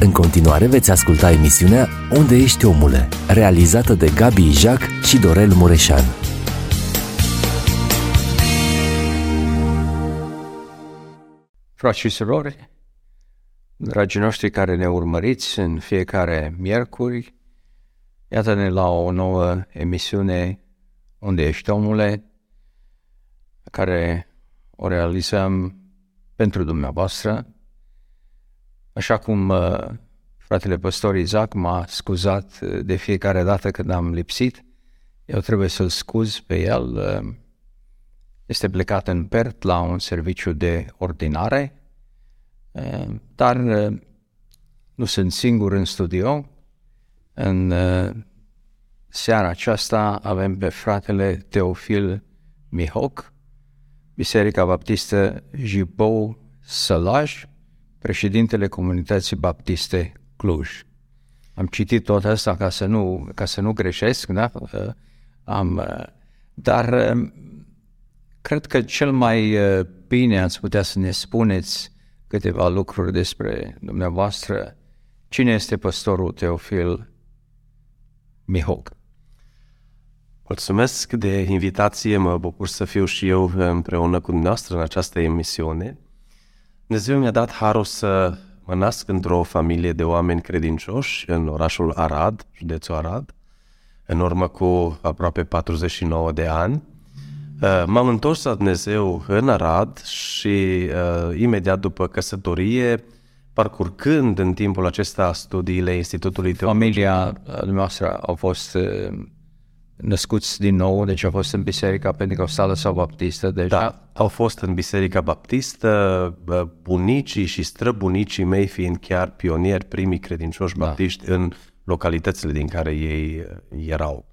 În continuare veți asculta emisiunea Unde Ești Omule, realizată de Gabi Ijac și Doru Mureșan. Frați și surori, dragii noștri care ne urmăriți în fiecare miercuri, iată-ne la o nouă emisiune Unde Ești Omule, care o realizăm pentru dumneavoastră. Așa cum fratele păstor Isaac m-a scuzat de fiecare dată când am lipsit, eu trebuie să-l scuz pe el. Este plecat în Perth la un serviciu de ordinare, dar nu sunt singur în studio. În seara aceasta avem pe fratele Teofil Mihoc, Biserica Baptistă Jibou Sălaj, președintele Comunității Baptiste Cluj. Am citit tot asta ca să nu greșesc, da? Dar cred că cel mai bine ați putea să ne spuneți câteva lucruri despre dumneavoastră. Cine este păstorul Teofil Mihoc? Mulțumesc de invitație, mă bucur să fiu și eu împreună cu dumneavoastră în această emisiune. Dumnezeu mi-a dat harul să mă nasc într-o familie de oameni credincioși în orașul Arad, județul Arad, în urmă cu aproape 49 de ani. M-am întors la Dumnezeu în Arad și imediat după căsătorie, parcurgând în timpul acesta studiile Institutului Teologic. Familia noastră au fost născuți din nou, deci au fost în Biserica Pentecostală sau Baptistă deja? Da, au fost în Biserica Baptistă, bunicii și străbunicii mei fiind chiar pionieri, primii credincioși baptiști în localitățile din care ei erau.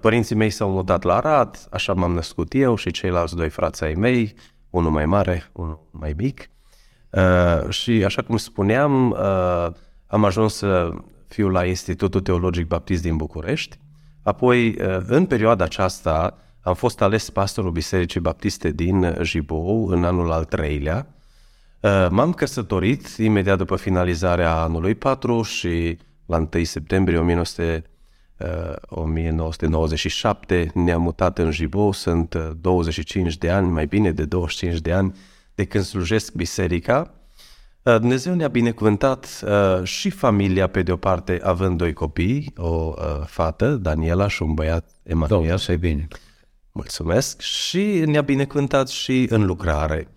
Părinții mei s-au mutat la Arad, așa m-am născut eu și ceilalți doi frați ai mei, unul mai mare, unul mai mic. Și așa cum spuneam, am ajuns să fiu la Institutul Teologic Baptist din București. Apoi, în perioada aceasta, am fost ales pastorul Bisericii Baptiste din Jibou în anul al 3-lea. M-am căsătorit imediat după finalizarea anului 4 și la 1 septembrie 1997 ne-am mutat în Jibou. Sunt 25 de ani, mai bine de 25 de ani de când slujesc biserica. Dumnezeu ne-a binecuvântat și familia, pe de-o parte, având doi copii, o fată, Daniela, și un băiat, Emanuel. Domnul să-i bine. Mulțumesc. Și ne-a binecuvântat și în lucrare.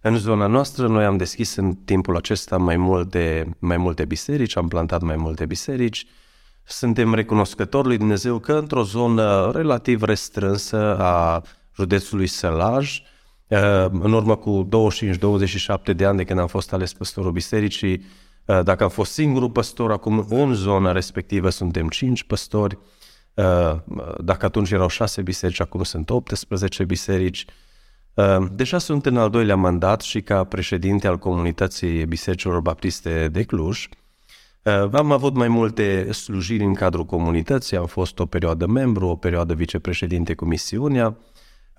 În zona noastră, noi am deschis în timpul acesta mai multe biserici, am plantat mai multe biserici. Suntem recunoscători lui Dumnezeu că într-o zonă relativ restrânsă a județului Sălaj, în urmă cu 25-27 de ani de când am fost ales păstorul bisericii, dacă am fost singurul păstor, acum în zona respectivă suntem 5 păstori, dacă atunci erau 6 biserici, acum sunt 18 biserici. Deja sunt în al 2-lea mandat și ca președinte al Comunității Bisericilor Baptiste de Cluj. Am avut mai multe slujiri în cadrul comunității, am fost o perioadă membru, o perioadă vicepreședinte cu misiunea.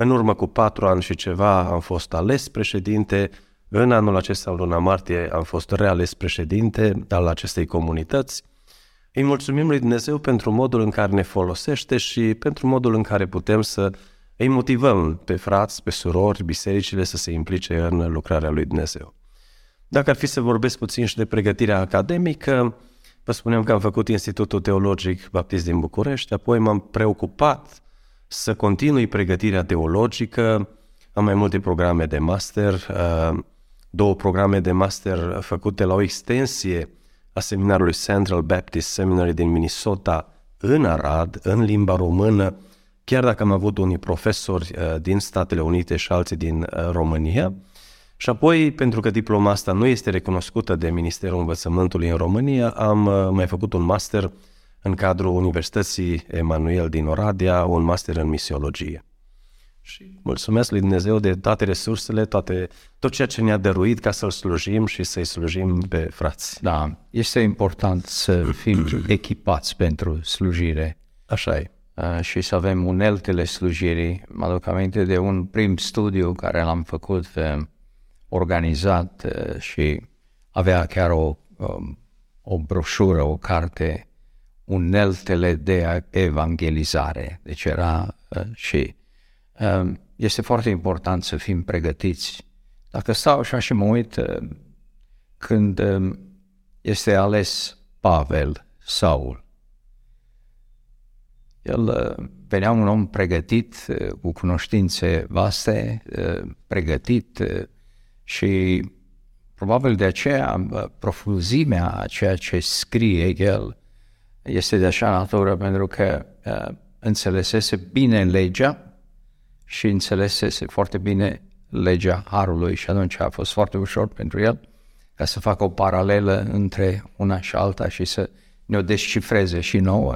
În urmă cu 4 ani și ceva am fost ales președinte, în anul acesta, în luna martie, am fost reales președinte al acestei comunități. Îi mulțumim lui Dumnezeu pentru modul în care ne folosește și pentru modul în care putem să îi motivăm pe frați, pe surori, bisericile să se implice în lucrarea lui Dumnezeu. Dacă ar fi să vorbesc puțin și de pregătirea academică, vă spuneam că am făcut Institutul Teologic Baptist din București, apoi m-am preocupat să continui pregătirea teologică, am mai multe programe de master, 2 programe de master făcute la o extensie a seminarului Central Baptist Seminary din Minnesota în Arad, în limba română, chiar dacă am avut unii profesori din Statele Unite și alții din România. Și apoi, pentru că diploma asta nu este recunoscută de Ministerul Învățământului în România, am mai făcut un master în cadrul Universității Emanuel din Oradea, un master în misiologie. Și mulțumesc lui Dumnezeu de toate resursele, tot ceea ce ne-a dăruit ca să-L slujim și să-I slujim pe frați. Da, este important să fim echipați pentru slujire. Așa e. Și să avem uneltele slujirii. Mă aduc aminte de un prim studiu care l-am făcut, organizat, și avea chiar o o broșură, o carte, Uneltele de evangelizare. Deci era și... Este foarte important să fim pregătiți. Dacă stau așa și mă uit, când este ales Pavel, Saul, el venea un om pregătit, cu cunoștințe vaste, pregătit, și probabil de aceea profuzimea a ceea ce scrie el este de așa natură, pentru că înțelesese bine legea și înțelesese foarte bine legea Harului, și atunci a fost foarte ușor pentru el ca să facă o paralelă între una și alta și să ne-o descifreze și nouă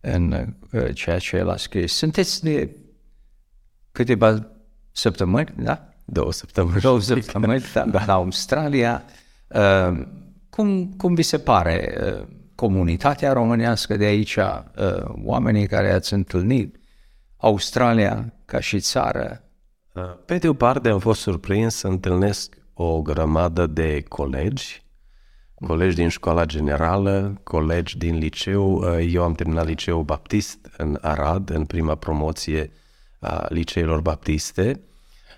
în ceea ce el a scris. Sunteți de câteva săptămâni, da? 2 săptămâni. 2 săptămâni, da, la Australia. Cum vi se pare comunitatea românească de aici, oamenii care ați întâlnit, Australia ca și țară? Pe de o parte am fost surprins să întâlnesc o grămadă de colegi din școala generală, colegi din liceu. Eu am terminat liceul baptist în Arad, în prima promoție a liceilor baptiste.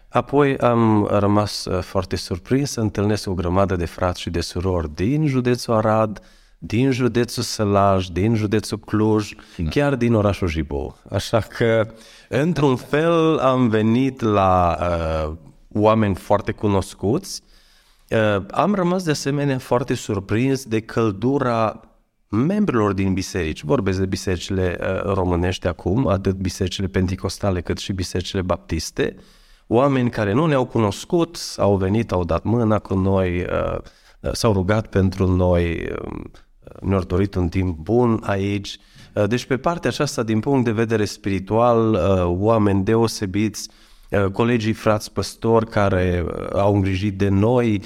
Apoi am rămas foarte surprins să întâlnesc o grămadă de frați și de surori din județul Arad, din județul Sălaj, din județul Cluj, chiar din orașul Jibou. Așa că, într-un fel, am venit la oameni foarte cunoscuți. Am rămas de asemenea foarte surprins de căldura membrilor din biserici. Vorbesc de bisericile românești acum, atât bisericile penticostale cât și bisericile baptiste. Oameni care nu ne-au cunoscut au venit, au dat mâna cu noi, s-au rugat pentru noi, ne-au dorit un timp bun aici. Deci pe partea aceasta, din punct de vedere spiritual, oameni deosebiți, colegii, frați păstori care au îngrijit de noi,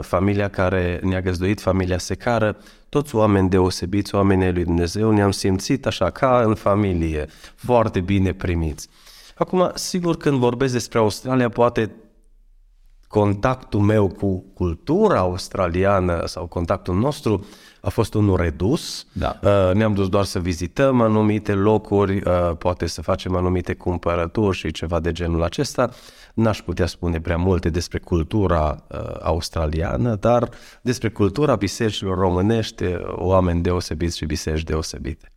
familia care ne-a găzduit, familia secară, toți oameni deosebiți, oamenii lui Dumnezeu, ne-am simțit așa ca în familie, foarte bine primiți. Acum, sigur, când vorbesc despre Australia, poate contactul meu cu cultura australiană sau contactul nostru a fost unul redus. Da. Ne-am dus doar să vizităm anumite locuri, poate să facem anumite cumpărături și ceva de genul acesta. N-aș putea spune prea multe despre cultura australiană, dar despre cultura bisericilor românești, oameni deosebiți și biserici deosebite.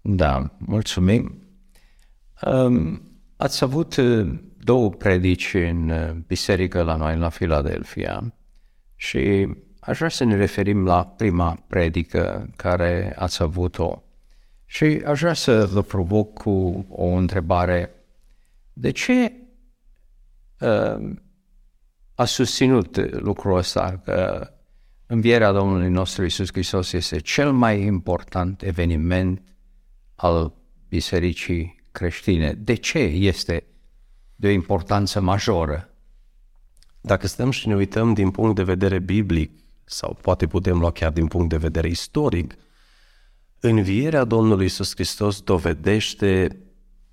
Da, mulțumim. Ați avut 2 predici în biserică la noi, la Filadelfia, și aș vrea să ne referim la prima predică care ați avut-o. Și aș vrea să vă provoc cu o întrebare. De ce a susținut lucrul ăsta, că învierea Domnului nostru Isus Hristos este cel mai important eveniment al bisericii creștine? De ce este de o importanță majoră? Dacă stăm și ne uităm din punct de vedere biblic, sau poate putem lua chiar din punct de vedere istoric, învierea Domnului Iisus Hristos dovedește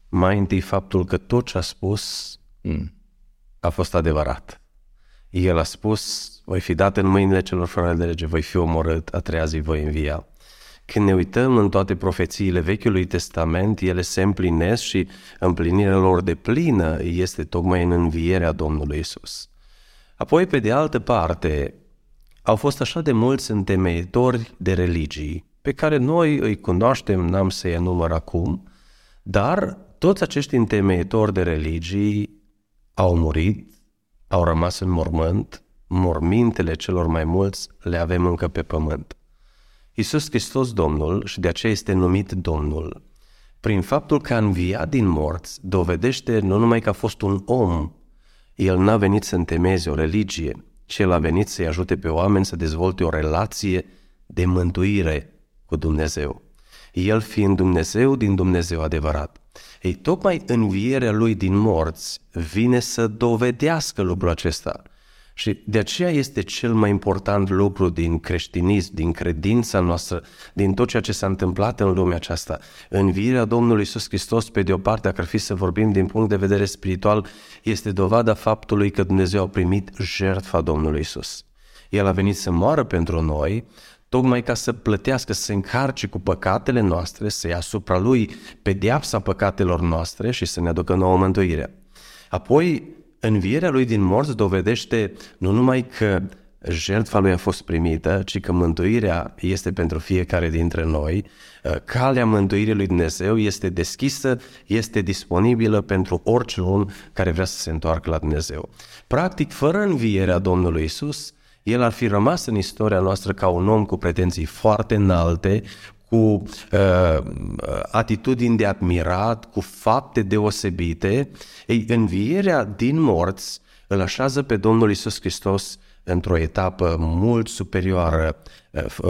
mai întâi faptul că tot ce a spus a fost adevărat. El a spus: voi fi dat în mâinile celor fără de lege, voi fi omorât, a treia zi voi învia. Când ne uităm în toate profețiile Vechiului Testament, ele se împlinesc și împlinirea lor deplină este tocmai în învierea Domnului Isus. Apoi, pe de altă parte, au fost așa de mulți întemeitori de religii, pe care noi îi cunoaștem, n-am să-i enumăr acum, dar toți acești întemeitori de religii au murit, au rămas în mormânt, mormintele celor mai mulți le avem încă pe pământ. Iisus Hristos Domnul, și de aceea este numit Domnul, prin faptul că a înviat din morți, dovedește nu numai că a fost un om, el n-a venit să întemeieze o religie, ci el a venit să-i ajute pe oameni să dezvolte o relație de mântuire cu Dumnezeu. El fiind Dumnezeu, din Dumnezeu adevărat. Ei, tocmai învierea lui din morți vine să dovedească lucrul acesta. Și de aceea este cel mai important lucru din creștinism, din credința noastră, din tot ceea ce s-a întâmplat în lumea aceasta. Învierea Domnului Iisus Hristos, pe de o parte, dacă ar fi să vorbim din punct de vedere spiritual, este dovada faptului că Dumnezeu a primit jertfa Domnului Iisus. El a venit să moară pentru noi, tocmai ca să plătească, să se încarce cu păcatele noastre, să ia asupra lui pedeapsa păcatelor noastre și să ne aducă nouă mântuirea. Apoi, învierea lui din morți dovedește nu numai că jertfa lui a fost primită, ci că mântuirea este pentru fiecare dintre noi, calea mântuirii lui Dumnezeu este deschisă, este disponibilă pentru orice om care vrea să se întoarcă la Dumnezeu. Practic, fără învierea Domnului Isus, el ar fi rămas în istoria noastră ca un om cu pretenții foarte înalte, cu atitudini de admirat, cu fapte deosebite. Ei, învierea din morți îl așează pe Domnul Iisus Hristos într-o etapă mult superioară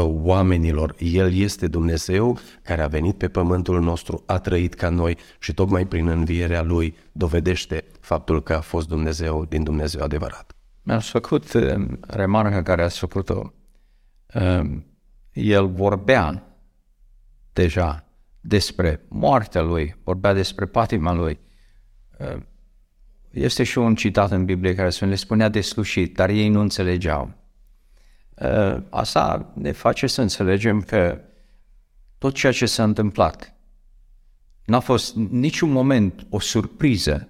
oamenilor. El este Dumnezeu care a venit pe pământul nostru, a trăit ca noi și tocmai prin învierea lui dovedește faptul că a fost Dumnezeu din Dumnezeu adevărat. Mi-ați făcut remarca care ați făcut-o. El vorbea deja despre moartea lui, vorbea despre patima lui. Este și un citat în Biblie care le spunea deslușit, dar ei nu înțelegeau. Asta ne face să înțelegem că tot ceea ce s-a întâmplat n-a fost niciun moment o surpriză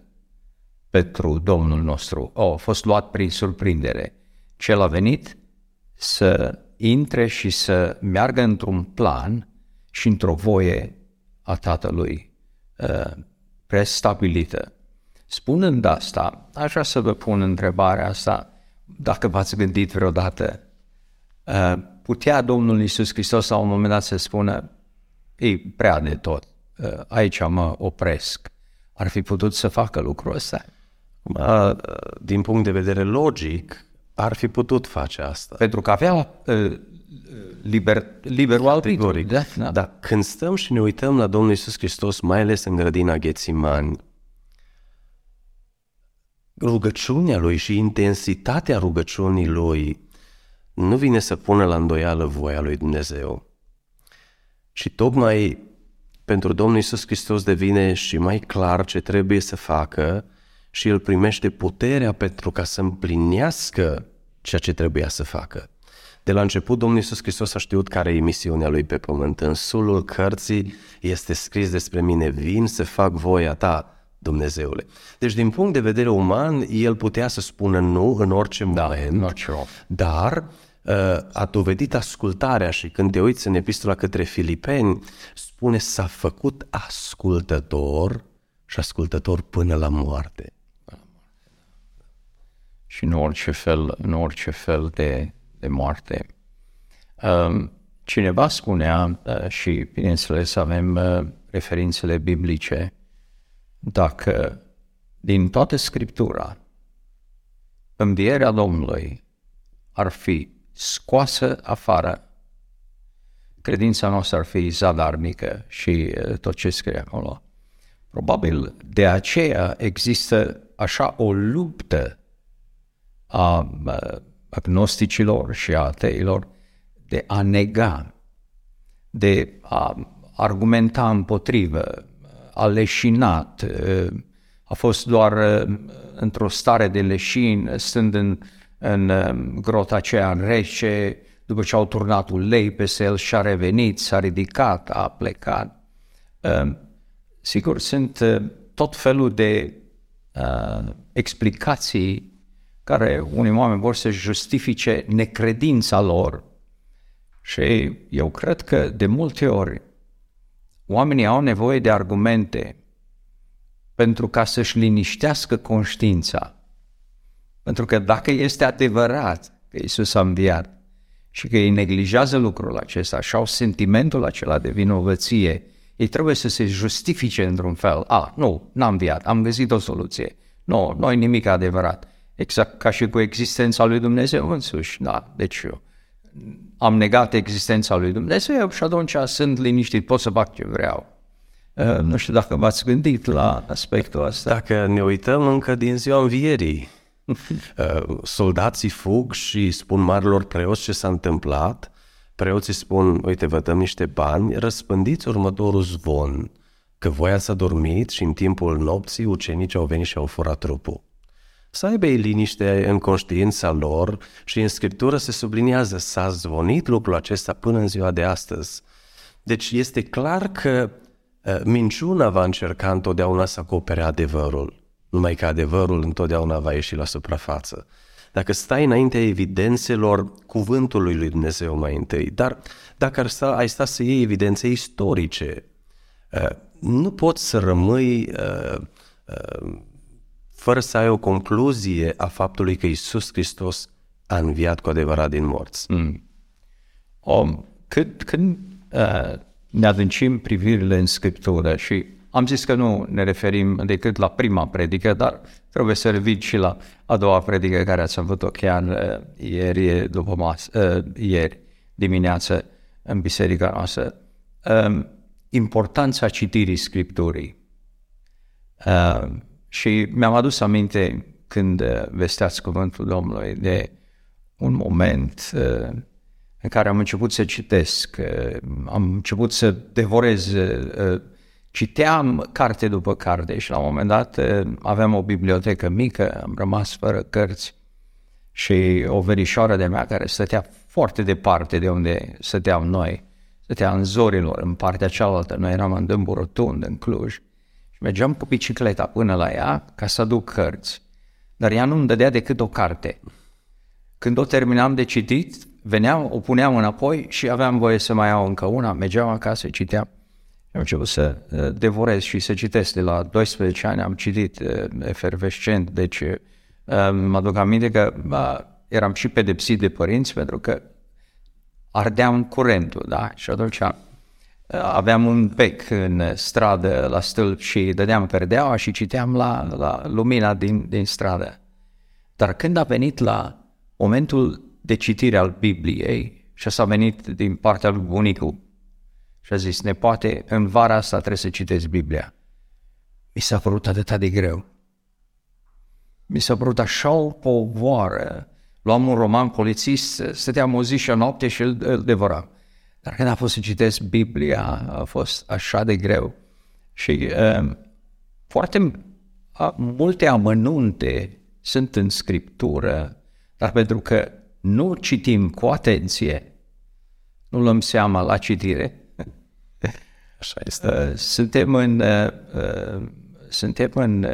pentru Domnul nostru. A fost luat prin surprindere. Cel a venit să intre și să meargă într-un plan și într-o voie a Tatălui prestabilită. Spunând asta, aș vrea să vă pun întrebarea asta, dacă v-ați gândit vreodată, putea Domnul Iisus Hristos la un moment dat să spună, e prea de tot, aici mă opresc. Ar fi putut să facă lucrul ăsta? Din punct de vedere logic, ar fi putut face asta. Pentru că avea liberul arbitru. Da? Da. Când stăm și ne uităm la Domnul Iisus Hristos, mai ales în grădina Ghetsimani, rugăciunea lui și intensitatea rugăciunii lui nu vine să pună la îndoială voia lui Dumnezeu. Și tocmai pentru Domnul Iisus Hristos devine și mai clar ce trebuie să facă și el primește puterea pentru ca să împlinească ceea ce trebuia să facă. De la început, Domnul Iisus Hristos a știut care e misiunea lui pe pământ. În sulul cărții este scris despre mine, vin să fac voia ta, Dumnezeule. Deci, din punct de vedere uman, el putea să spună nu în orice moment, dar a dovedit ascultarea și când te uiți în epistola către Filipeni, spune s-a făcut ascultător și ascultător până la moarte. Și în orice fel, de moarte. Cineva spunea, și bineînțeles avem referințele biblice, dacă din toată Scriptura învierea Domnului ar fi scoasă afară, credința noastră ar fi zadarnică și tot ce scrie acolo. Probabil de aceea există așa o luptă a agnosticilor și a ateilor de a nega, de a argumenta împotrivă, a leșinat, a fost doar într-o stare de leșin, stând în grota aceea rece, după ce au turnat ulei peste el și a revenit, s-a ridicat, a plecat. Sigur, sunt tot felul de explicații care unii oameni vor să justifice necredința lor. Și eu cred că de multe ori oamenii au nevoie de argumente pentru ca să-și liniștească conștiința. Pentru că dacă este adevărat că Iisus a înviat și că ei neglijează lucrul acesta și au sentimentul acela de vinovăție, ei trebuie să se justifice într-un fel. Nu, n-am înviat, am găsit o soluție. Nu e nimic adevărat. Exact ca și cu existența lui Dumnezeu însuși. Da, deci eu am negat existența lui Dumnezeu și atunci sunt liniștit, pot să fac ce vreau. Nu știu dacă v-ați gândit la aspectul ăsta. Dacă ne uităm încă din ziua învierii, soldații fug și spun marilor preoți ce s-a întâmplat, preoții spun, uite, vă dăm niște bani, răspândiți următorul zvon, că voia s-a dormit și în timpul nopții ucenicii au venit și au furat trupul. să aibă ei liniște în conștiința lor și în Scriptură se subliniază, s-a zvonit lucrul acesta până în ziua de astăzi. Deci este clar că minciuna va încerca întotdeauna să acopere adevărul, numai că adevărul întotdeauna va ieși la suprafață. Dacă stai înaintea evidențelor cuvântului lui Dumnezeu mai întâi, dar dacă ai sta să iei evidențe istorice, nu poți să rămâi fără să ai o concluzie a faptului că Iisus Hristos a înviat cu adevărat din morți. Când ne adâncim privirile în Scriptură și am zis că nu ne referim decât la prima predică, dar trebuie să revin și la a doua predică care ați avut-o chiar ieri dimineață în biserica noastră. Importanța citirii Scripturii. Și mi-am adus aminte când vesteați cuvântul Domnului de un moment în care am început să citesc, am început să devorez, citeam carte după carte și la un moment dat aveam o bibliotecă mică, am rămas fără cărți și o verișoară de-a mea care stătea foarte departe de unde stăteam noi, stătea în Zorilor, în partea cealaltă, noi eram în Dâmbul Rotund, în Cluj, și mergeam cu bicicleta până la ea ca să aduc cărți, dar ea nu îmi dădea decât o carte. Când o terminam de citit, veneam, o puneam înapoi și aveam voie să mai iau încă una, mergeam acasă, citeam. Am început să devorez și să citesc. De la 12 ani am citit efervescent, deci mă aduc aminte că eram și pedepsit de părinți pentru că ardeam curentul, da? Și atunci aveam un bec în stradă la stâlp și dădeam perdeaua și citeam la lumina din stradă. Dar când a venit la momentul de citire al Bibliei, și asta a venit din partea lui bunicul și a zis, ne poate în vara asta trebuie să citesc Biblia. Mi s-a părut atât de greu. Mi s-a părut așa o povoară. Luam un roman polițist, stăteam o zi și o noapte și îl devoram. Dar când a fost să citesc Biblia, a fost așa de greu. Și foarte multe amănunte sunt în Scriptură, dar pentru că nu citim cu atenție, nu luăm seama la citire. Așa este. Suntem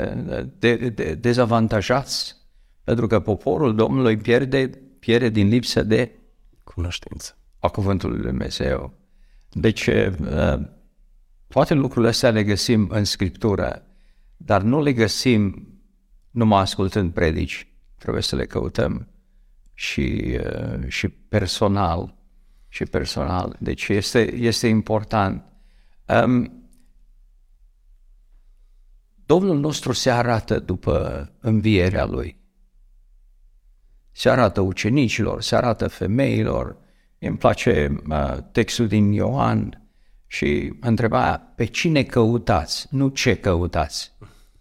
dezavantajați pentru că poporul Domnului pierde din lipsă de cunoștință a cuvântului lui Dumnezeu. Deci, toate lucrurile astea le găsim în Scriptură, dar nu le găsim numai ascultând predici. Trebuie să le căutăm și personal. Și personal. Deci este important. Domnul nostru se arată după învierea Lui. Se arată ucenicilor, se arată femeilor. Îmi place textul din Ioan și întreba pe cine căutați, nu ce căutați.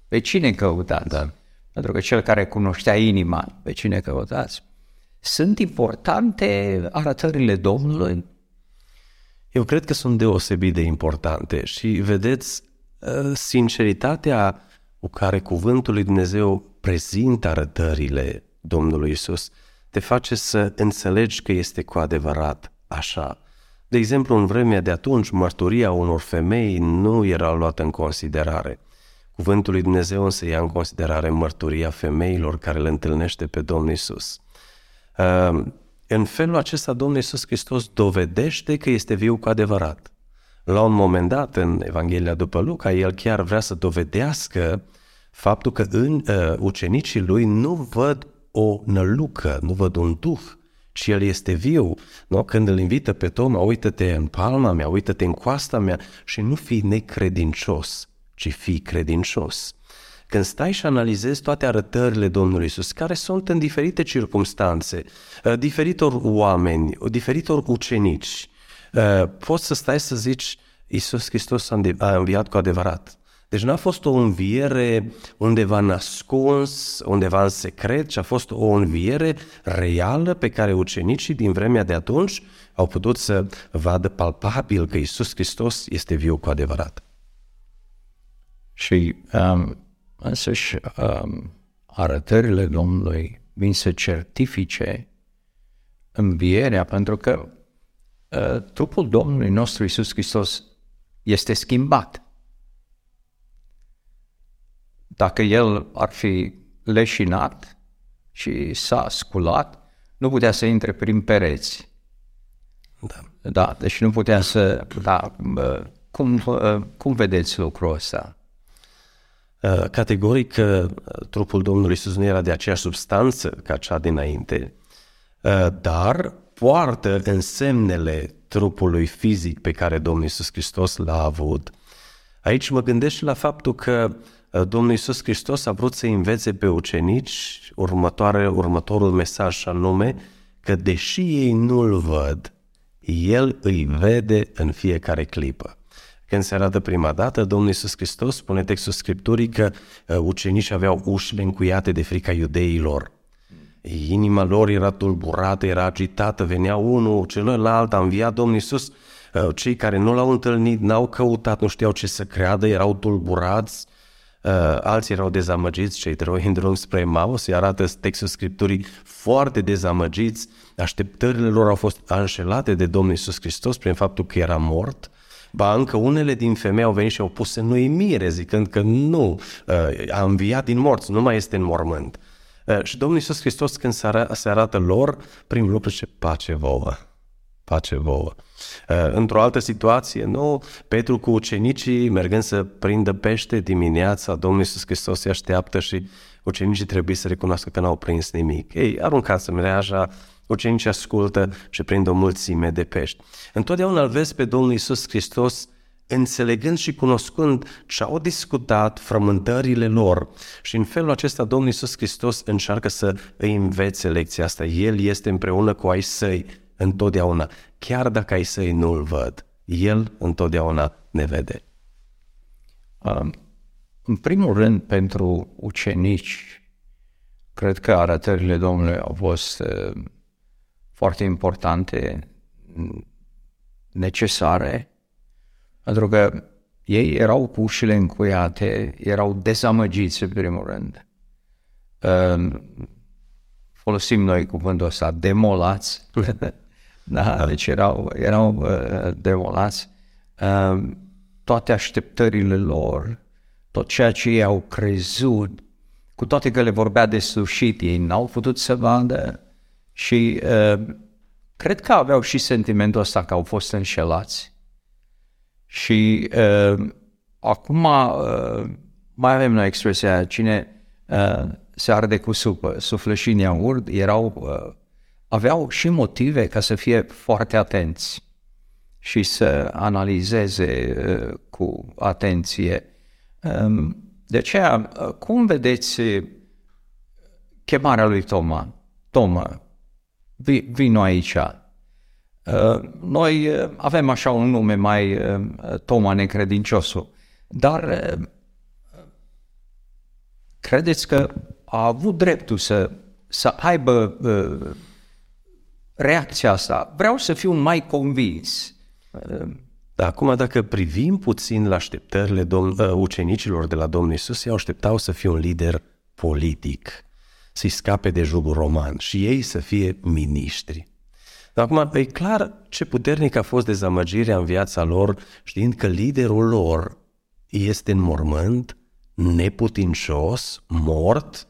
Pe cine căutați? Da. Pentru că cel care cunoștea inima, pe cine căutați? Sunt importante arătările Domnului? Eu cred că sunt deosebit de importante și vedeți sinceritatea cu care cuvântul lui Dumnezeu prezintă arătările Domnului Isus, te face să înțelegi că este cu adevărat așa. De exemplu, în vremea de atunci, mărturia unor femei nu era luată în considerare. Cuvântul lui Dumnezeu însă ia în considerare mărturia femeilor care le întâlnește pe Domnul Isus. În felul acesta Domnul Iisus Hristos dovedește că este viu cu adevărat. La un moment dat în Evanghelia după Luca el chiar vrea să dovedească faptul că ucenicii lui nu văd o nălucă, nu văd un duh, ci el este viu, no? Când îl invită pe Toma, uită-te în palma mea, uită-te în coasta mea și nu fii necredincios, ci fii credincios. Când stai și analizezi toate arătările Domnului Iisus, care sunt în diferite circumstanțe, diferitor oameni, diferitor ucenici, poți să stai să zici, Iisus Hristos a înviat cu adevărat. Deci n-a fost o înviere undeva nascuns, undeva în secret, ci a fost o înviere reală pe care ucenicii din vremea de atunci au putut să vadă palpabil că Iisus Hristos este viu cu adevărat. Și însăși arătările Domnului vin să certifice învierea, pentru că trupul Domnului nostru Iisus Hristos este schimbat. Dacă el ar fi leșinat și s-a sculat, nu putea să intre prin pereți. Da. Da, deci nu putea să... Da, cum vedeți lucrul ăsta? Categoric, trupul Domnului Iisus nu era de aceeași substanță ca cea dinainte, dar poartă însemnele trupului fizic pe care Domnul Iisus Hristos l-a avut. Aici mă gândesc și la faptul că Domnul Iisus Hristos a vrut să învețe pe ucenici următorul mesaj, și anume că deși ei nu-L văd, El îi vede în fiecare clipă. Când se arată prima dată, Domnul Iisus Hristos spune textul Scripturii că ucenicii aveau ușile încuiate de frica iudeilor. Inima lor era tulburată, era agitată, venea unul, celălalt, a înviat Domnul Iisus. Cei care nu l-au întâlnit, n-au căutat, nu știau ce să creadă, erau tulburați, alții erau dezamăgiți, cei trei în drum spre Emaus, îi arată textul Scripturii foarte dezamăgiți, așteptările lor au fost înșelate de Domnul Iisus Hristos prin faptul că era mort. Ba, încă unele din femei au venit și au pus în uimire, zicând că nu, a înviat din morți, nu mai este în mormânt. Și Domnul Iisus Hristos, când se arată lor, primul lucru zice, pace vouă, pace vouă. Într-o altă situație, nu, Petru cu ucenicii, mergând să prindă pește dimineața, Domnul Iisus Hristos îi așteaptă și ucenicii trebuie să recunoască că n-au prins nimic. Ei, aruncați în mreaja, ucenicii ascultă și prind o mulțime de pești. Întotdeauna îl vezi pe Domnul Iisus Hristos înțelegând și cunoscând ce au discutat, frământările lor, și în felul acesta Domnul Iisus Hristos încearcă să îi învețe lecția asta. El este împreună cu ai săi întotdeauna, chiar dacă ai săi nu-L văd, El întotdeauna ne vede. În primul rând, pentru ucenici, cred că arătările Domnului au fost foarte importante, necesare, pentru că ei erau cu ușile încuiate, erau dezamăgiți în primul rând. Folosim noi cuvântul ăsta, demolați. Da, deci erau demolați. Toate așteptările lor, tot ceea ce ei au crezut, cu toate că le vorbea de sfârșit, ei n-au putut să vadă și cred că aveau și sentimentul ăsta că au fost înșelați. Și acum mai avem noi expresia aia, cine se arde cu supă, sufleșinii în urd, aveau și motive ca să fie foarte atenți și să analizeze cu atenție. De aceea, cum vedeți chemarea lui Toma, vino aici. Noi avem așa un nume mai Toma necredinciosul, dar credeți că a avut dreptul să aibă reacția asta? Vreau să fiu mai convins. Dar acum, dacă privim puțin la așteptările ucenicilor de la Domnul Iisus, ei așteptau să fie un lider politic, să-i scape de jugul roman și ei să fie miniștri. Dar acum, e clar ce puternic a fost dezamăgirea în viața lor, știind că liderul lor este în mormânt, neputincios, mort,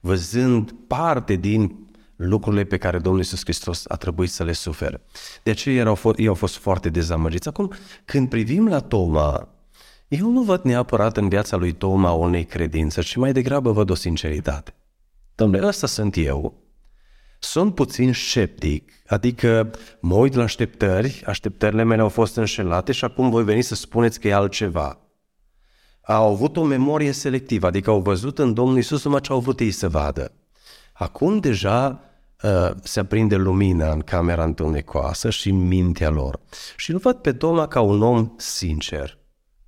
văzând parte din lucrurile pe care Domnul Iisus Hristos a trebuit să le sufere. Deci ei au fost foarte dezamăgiți. Acum, când privim la Toma, eu nu văd neapărat în viața lui Toma o necredință, ci mai degrabă văd o sinceritate. Domnule, ăsta sunt eu, sunt puțin sceptic, adică mă uit la așteptări, așteptările mele au fost înșelate și acum voi veni să spuneți că e altceva. Au avut o memorie selectivă, adică au văzut în Domnul Iisus numai ce au vrut ei să vadă. Acum deja se aprinde lumina în camera întunecoasă și în mintea lor. Și nu văd pe Toma ca un om sincer.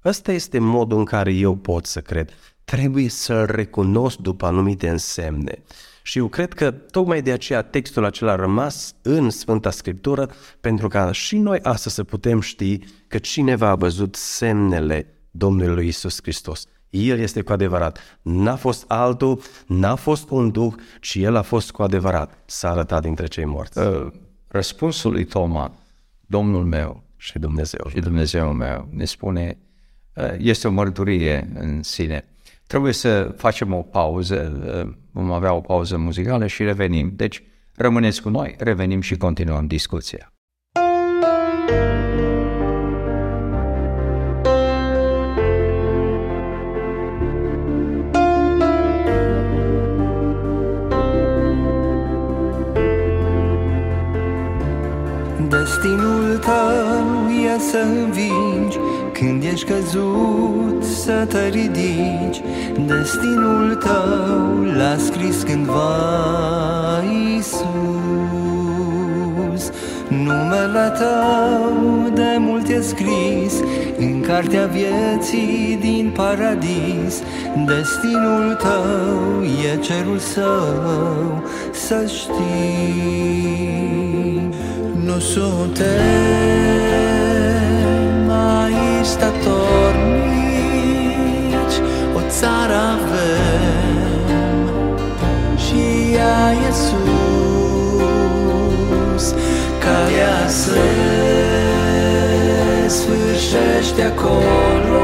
Ăsta este modul în care eu pot să cred. Trebuie să-l recunosc după anumite însemne. Și eu cred că tocmai de aceea textul acela a rămas în Sfânta Scriptură, pentru ca și noi astăzi să putem ști că cineva a văzut semnele Domnului Iisus Hristos. El este cu adevărat. N-a fost altul, n-a fost un duh, ci El a fost cu adevărat. S-a arătat dintre cei morți. Răspunsul lui Toma, Domnul meu și Dumnezeu meu, ne spune, este o mărturie în sine. Trebuie să facem o pauză, vom avea o pauză muzicală și revenim. Deci rămâneți cu noi, revenim și continuăm discuția. Destinul tău e să învingi, când ești căzut să te ridici. Destinul tău l-a scris cândva Iisus. Numele tău de mult e scris în cartea vieții din paradis. Destinul tău e cerul său, să știi. Nu suntem aici statornici, o țară avem și ea e sus. Calea se sfârșește acolo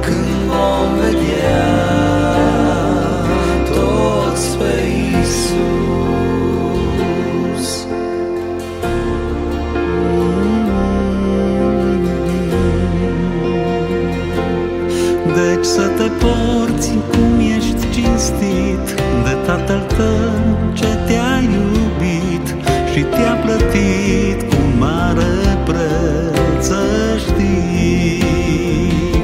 când vom vedea toți pe Iisus. Să te porți cum ești cinstit de Tatăl tău ce te-a iubit și te-a plătit cu mare preț, să știi.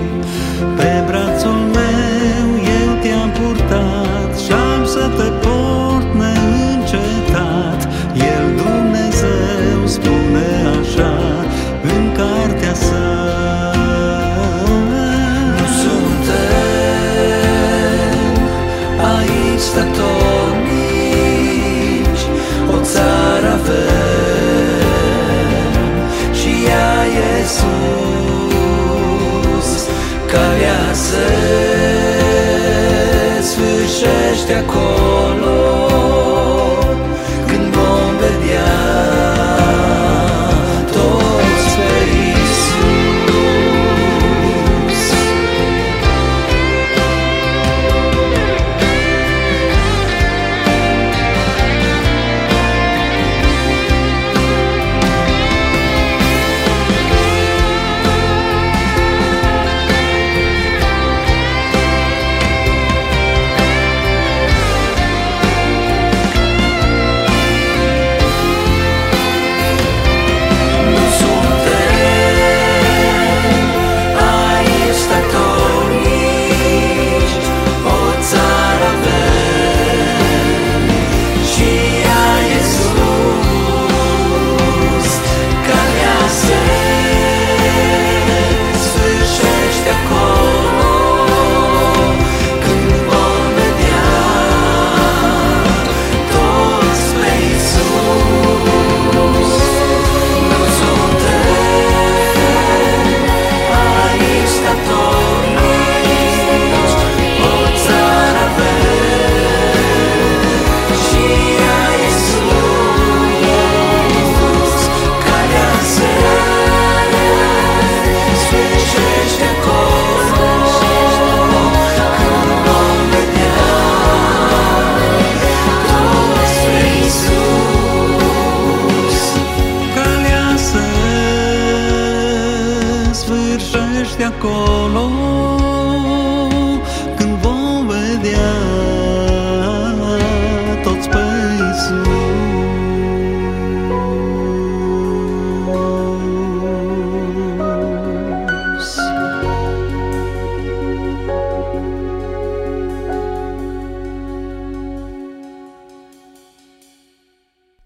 Pe brațul meu eu te-am purtat și am să te port neîncetat. El, Dumnezeu, spune așa în cartea sa. Statornici, o țară avem și ea e sus. Calea se sfârșește acolo când vom vedea toți pe Iisus.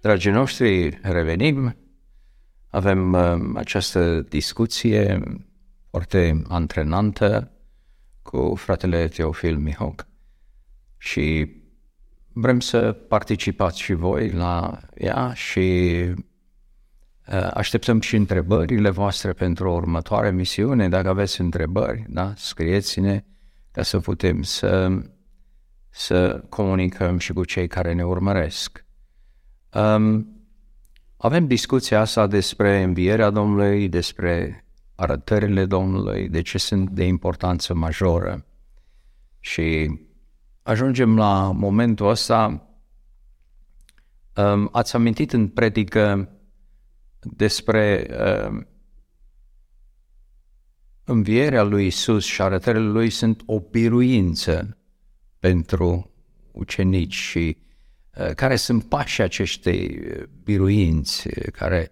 Dragii noștri, revenim, avem această discuție foarte antrenantă cu fratele Teofil Mihoc și vrem să participați și voi la ea și Așteptăm și întrebările voastre pentru următoarea misiune. Dacă aveți întrebări, da, scrieți-ne ca să putem să comunicăm și cu cei care ne urmăresc. Avem discuția asta despre învierea Domnului, despre arătările Domnului, de ce sunt de importanță majoră. Și ajungem la momentul ăsta. Ați amintit în predică despre învierea lui Isus și arătările lui sunt o biruință pentru ucenici și care sunt pașii acestei biruinți, care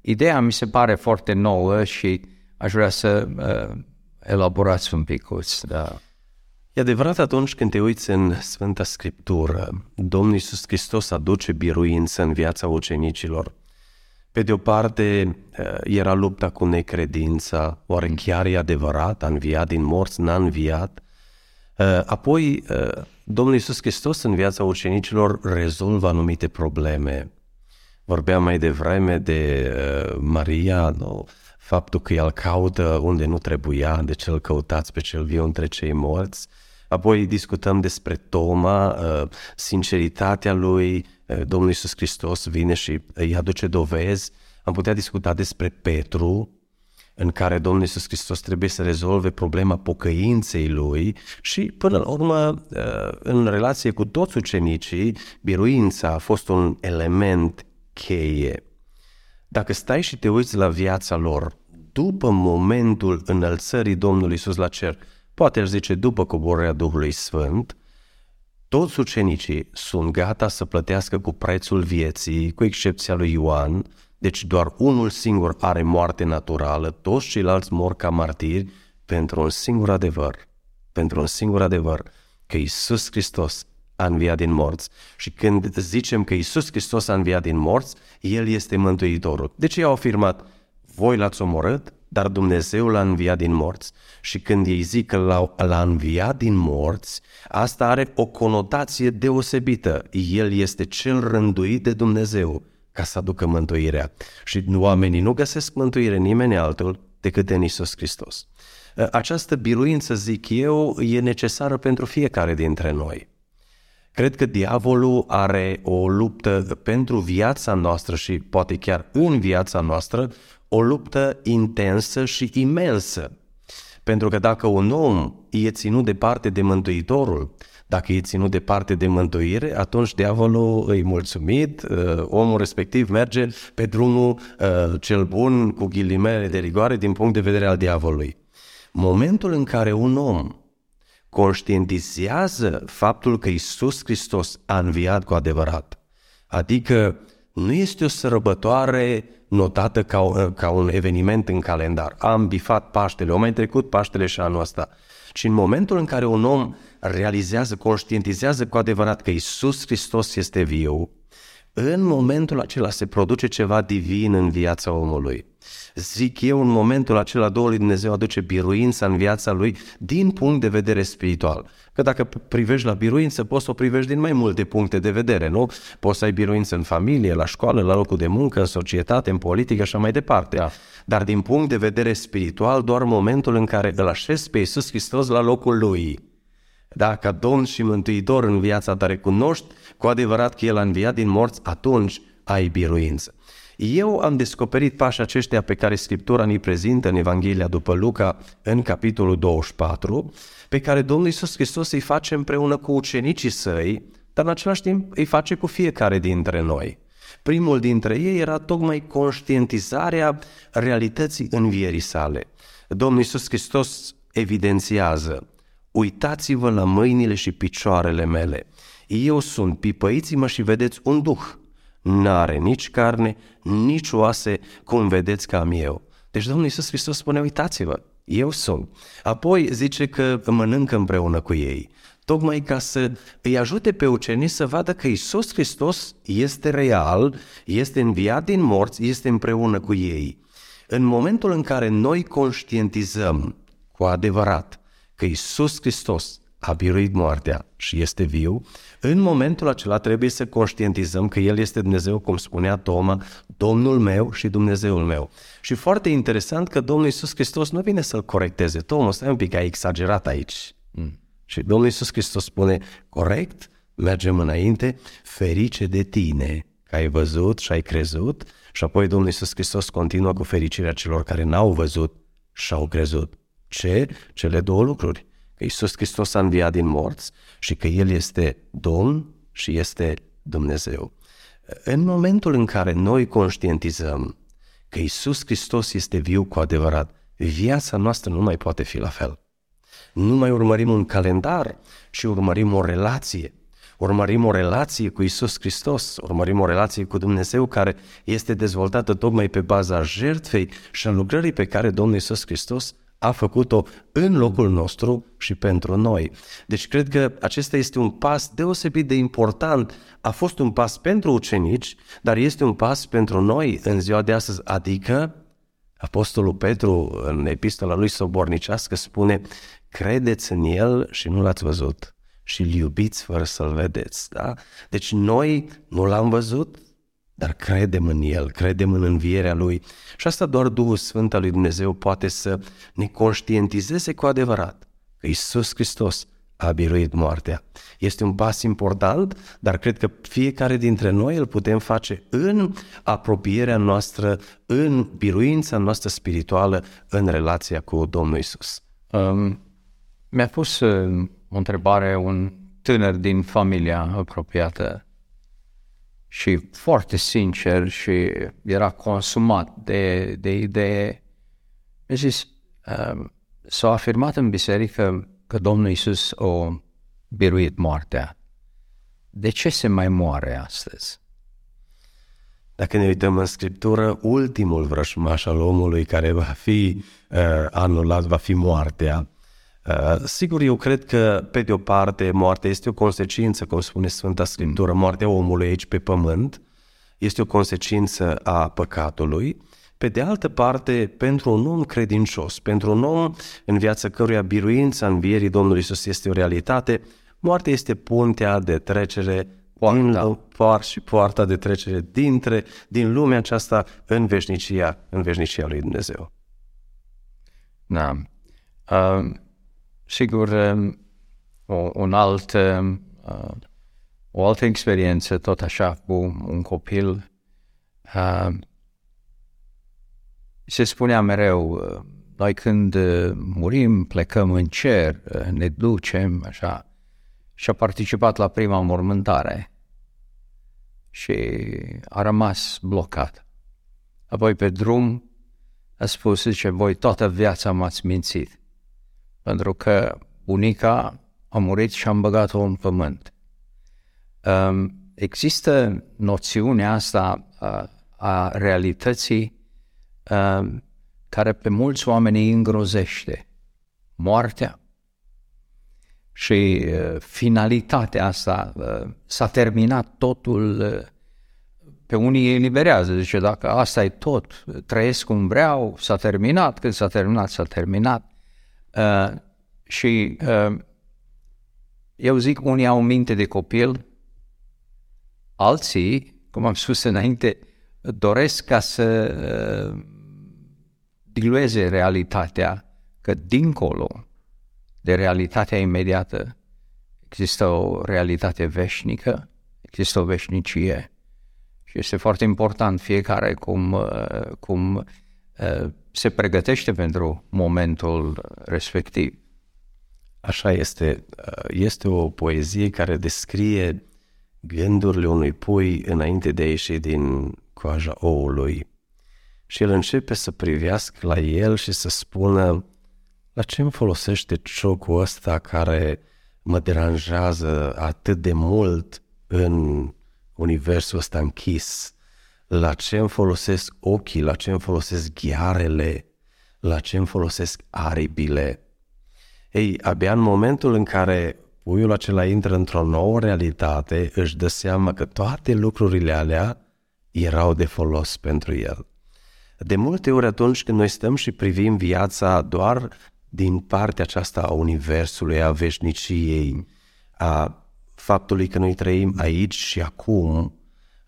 ideea mi se pare foarte nouă și aș vrea să elaborați un picuț. Da. E adevărat, atunci când te uiți în Sfânta Scriptură, Domnul Iisus Hristos aduce biruință în viața ucenicilor. Pe de o parte era lupta cu necredința, oare chiar e adevărat, a înviat din morți, n-a înviat. Apoi Domnul Iisus Hristos în viața ucenicilor rezolvă anumite probleme. Vorbeam mai devreme de Maria, faptul că el caută unde nu trebuia, deci îl căutați pe cel viu între cei morți. Apoi discutăm despre Toma, sinceritatea lui. Domnul Iisus Hristos vine și îi aduce dovezi. Am putea discuta despre Petru, în care Domnul Iisus Hristos trebuie să rezolve problema pocăinței lui și, până la urmă, în relație cu toți ucenicii, biruința a fost un element cheie. Dacă stai și te uiți la viața lor, după momentul înălțării Domnului Iisus la cer, poate aș zice după coborârea Duhului Sfânt, toți ucenicii sunt gata să plătească cu prețul vieții, cu excepția lui Ioan, deci doar unul singur are moarte naturală, toți ceilalți mor ca martiri pentru un singur adevăr, că Iisus Hristos a înviat din morți. Și când zicem că Iisus Hristos a înviat din morți, El este Mântuitorul. Deci ei au afirmat, voi l-ați omorât, dar Dumnezeu l-a înviat din morți. Și când ei zic că l-a înviat din morți, asta are o conotație deosebită. El este cel rânduit de Dumnezeu ca să aducă mântuirea. Și oamenii nu găsesc mântuire nimeni altul decât în Iisus Hristos. Această biruință, zic eu, e necesară pentru fiecare dintre noi. Cred că diavolul are o luptă pentru viața noastră și poate chiar în viața noastră, o luptă intensă și imensă. Pentru că dacă un om e ținut departe de Mântuitorul, dacă e ținut departe de mântuire, atunci diavolul îi mulțumit, omul respectiv merge pe drumul cel bun, cu ghilimele de rigoare, din punct de vedere al diavolului. Momentul în care un om conștientizează faptul că Iisus Hristos a înviat cu adevărat, adică nu este o sărbătoare notată ca un eveniment în calendar. Am bifat Paștele, am trecut Paștele și anul ăsta. Și în momentul în care un om realizează, conștientizează cu adevărat că Iisus Hristos este viu, în momentul acela se produce ceva divin în viața omului. Zic eu, în momentul acela Duhul lui Dumnezeu aduce biruința în viața lui din punct de vedere spiritual. Că dacă privești la biruință, poți să o privești din mai multe puncte de vedere, nu? Poți să ai biruință în familie, la școală, la locul de muncă, în societate, în politică și așa mai departe. Da. Dar din punct de vedere spiritual, doar momentul în care îl așezi pe Iisus Hristos la locul lui. Da, ca Domn și Mântuitor în viața ta, recunoști cu adevărat că El a înviat din morți, atunci ai biruință. Eu am descoperit pașii aceștia pe care Scriptura ni prezintă în Evanghelia după Luca, în capitolul 24, pe care Domnul Iisus Hristos îi face împreună cu ucenicii săi, dar în același timp îi face cu fiecare dintre noi. Primul dintre ei era tocmai conștientizarea realității învierii sale. Domnul Iisus Hristos evidențiază: uitați-vă la mâinile și picioarele mele. Eu sunt, pipăiți-mă și vedeți un duh. N-are nici carne, nici oase, cum vedeți că am eu. Deci Domnul Iisus Hristos spune, uitați-vă, eu sunt. Apoi zice că mănâncă împreună cu ei, tocmai ca să îi ajute pe ucenici să vadă că Iisus Hristos este real, este înviat din morți, este împreună cu ei. În momentul în care noi conștientizăm cu adevărat că Iisus Hristos a biruit moartea și este viu, în momentul acela trebuie să conștientizăm că El este Dumnezeu, cum spunea Toma, Domnul meu și Dumnezeul meu. Și foarte interesant că Domnul Iisus Hristos nu vine să-L corecteze. Toma, stai un pic, ai exagerat aici. Și Domnul Iisus Hristos spune, corect, mergem înainte, ferice de tine că ai văzut și ai crezut. Și apoi Domnul Iisus Hristos continuă cu fericirea celor care n-au văzut și au crezut. Ce? Cele două lucruri. Că Iisus Hristos a înviat din morți și că El este Domn și este Dumnezeu. În momentul în care noi conștientizăm că Iisus Hristos este viu cu adevărat, viața noastră nu mai poate fi la fel. Nu mai urmărim un calendar, ci urmărim o relație. Urmărim o relație cu Iisus Hristos, urmărim o relație cu Dumnezeu care este dezvoltată tocmai pe baza jertfei și a lucrării pe care Domnul Iisus Hristos a făcut-o în locul nostru și pentru noi. Deci cred că acesta este un pas deosebit de important. A fost un pas pentru ucenici, dar este un pas pentru noi în ziua de astăzi. Adică Apostolul Petru în epistola lui sobornicească spune, credeți în El și nu L-ați văzut și Îl iubiți fără să-L vedeți. Da? Deci noi nu L-am văzut, dar credem în El, credem în învierea Lui. Și asta doar Duhul Sfânt al lui Dumnezeu poate să ne conștientizeze cu adevărat că Iisus Hristos a biruit moartea. Este un pas important, dar cred că fiecare dintre noi îl putem face în apropierea noastră, în biruința noastră spirituală, în relația cu Domnul Iisus. Mi-a pus o întrebare un tânăr din familia apropiată și foarte sincer și era consumat de idee. Mi-a zis, s-a afirmat în biserică că Domnul Iisus a biruit moartea. De ce se mai moare astăzi? Dacă ne uităm în Scriptură, ultimul vrășmaș al omului care va fi anulat va fi moartea. Sigur, eu cred că, pe de o parte, moartea este o consecință, cum spune Sfânta Scriptură, moartea omului aici pe pământ este o consecință a păcatului. Pe de altă parte, pentru un om credincios, pentru un om în viața căruia biruința învierii Domnului Iisus este o realitate, moartea este puntea de trecere, poarta de trecere din lumea aceasta în veșnicia, lui Dumnezeu. Da. Sigur, o altă experiență, tot așa, cu un copil. Se spunea mereu, noi când murim, plecăm în cer, ne ducem, așa. Și a participat la prima înmormântare și a rămas blocat. Apoi pe drum a spus, zice, voi toată viața m-ați mințit. Pentru că bunica a murit și am băgat-o în pământ. Există noțiunea asta a realității care pe mulți oameni îi îngrozește. Moartea și finalitatea asta, s-a terminat totul, pe unii îi eliberează, zice, dacă asta e tot, trăiesc cum vreau, s-a terminat, când s-a terminat, s-a terminat. Și eu zic, unii au minte de copil, alții, cum am spus înainte, doresc ca să dilueze realitatea, că dincolo de realitatea imediată există o realitate veșnică, există o veșnicie și este foarte important fiecare cum se pregătește pentru momentul respectiv. Așa este. Este o poezie care descrie gândurile unui pui înainte de a ieși din coaja oului. Și el începe să privească la el și să spună, la ce îmi folosește ciocul ăsta care mă deranjează atât de mult în universul ăsta închis? La ce îmi folosesc ochii, la ce îmi folosesc ghearele, la ce îmi folosesc aripile? Ei, abia în momentul în care puiul acela intră într-o nouă realitate, își dă seama că toate lucrurile alea erau de folos pentru el. De multe ori atunci când noi stăm și privim viața doar din partea aceasta a universului, a veșniciei, a faptului că noi trăim aici și acum,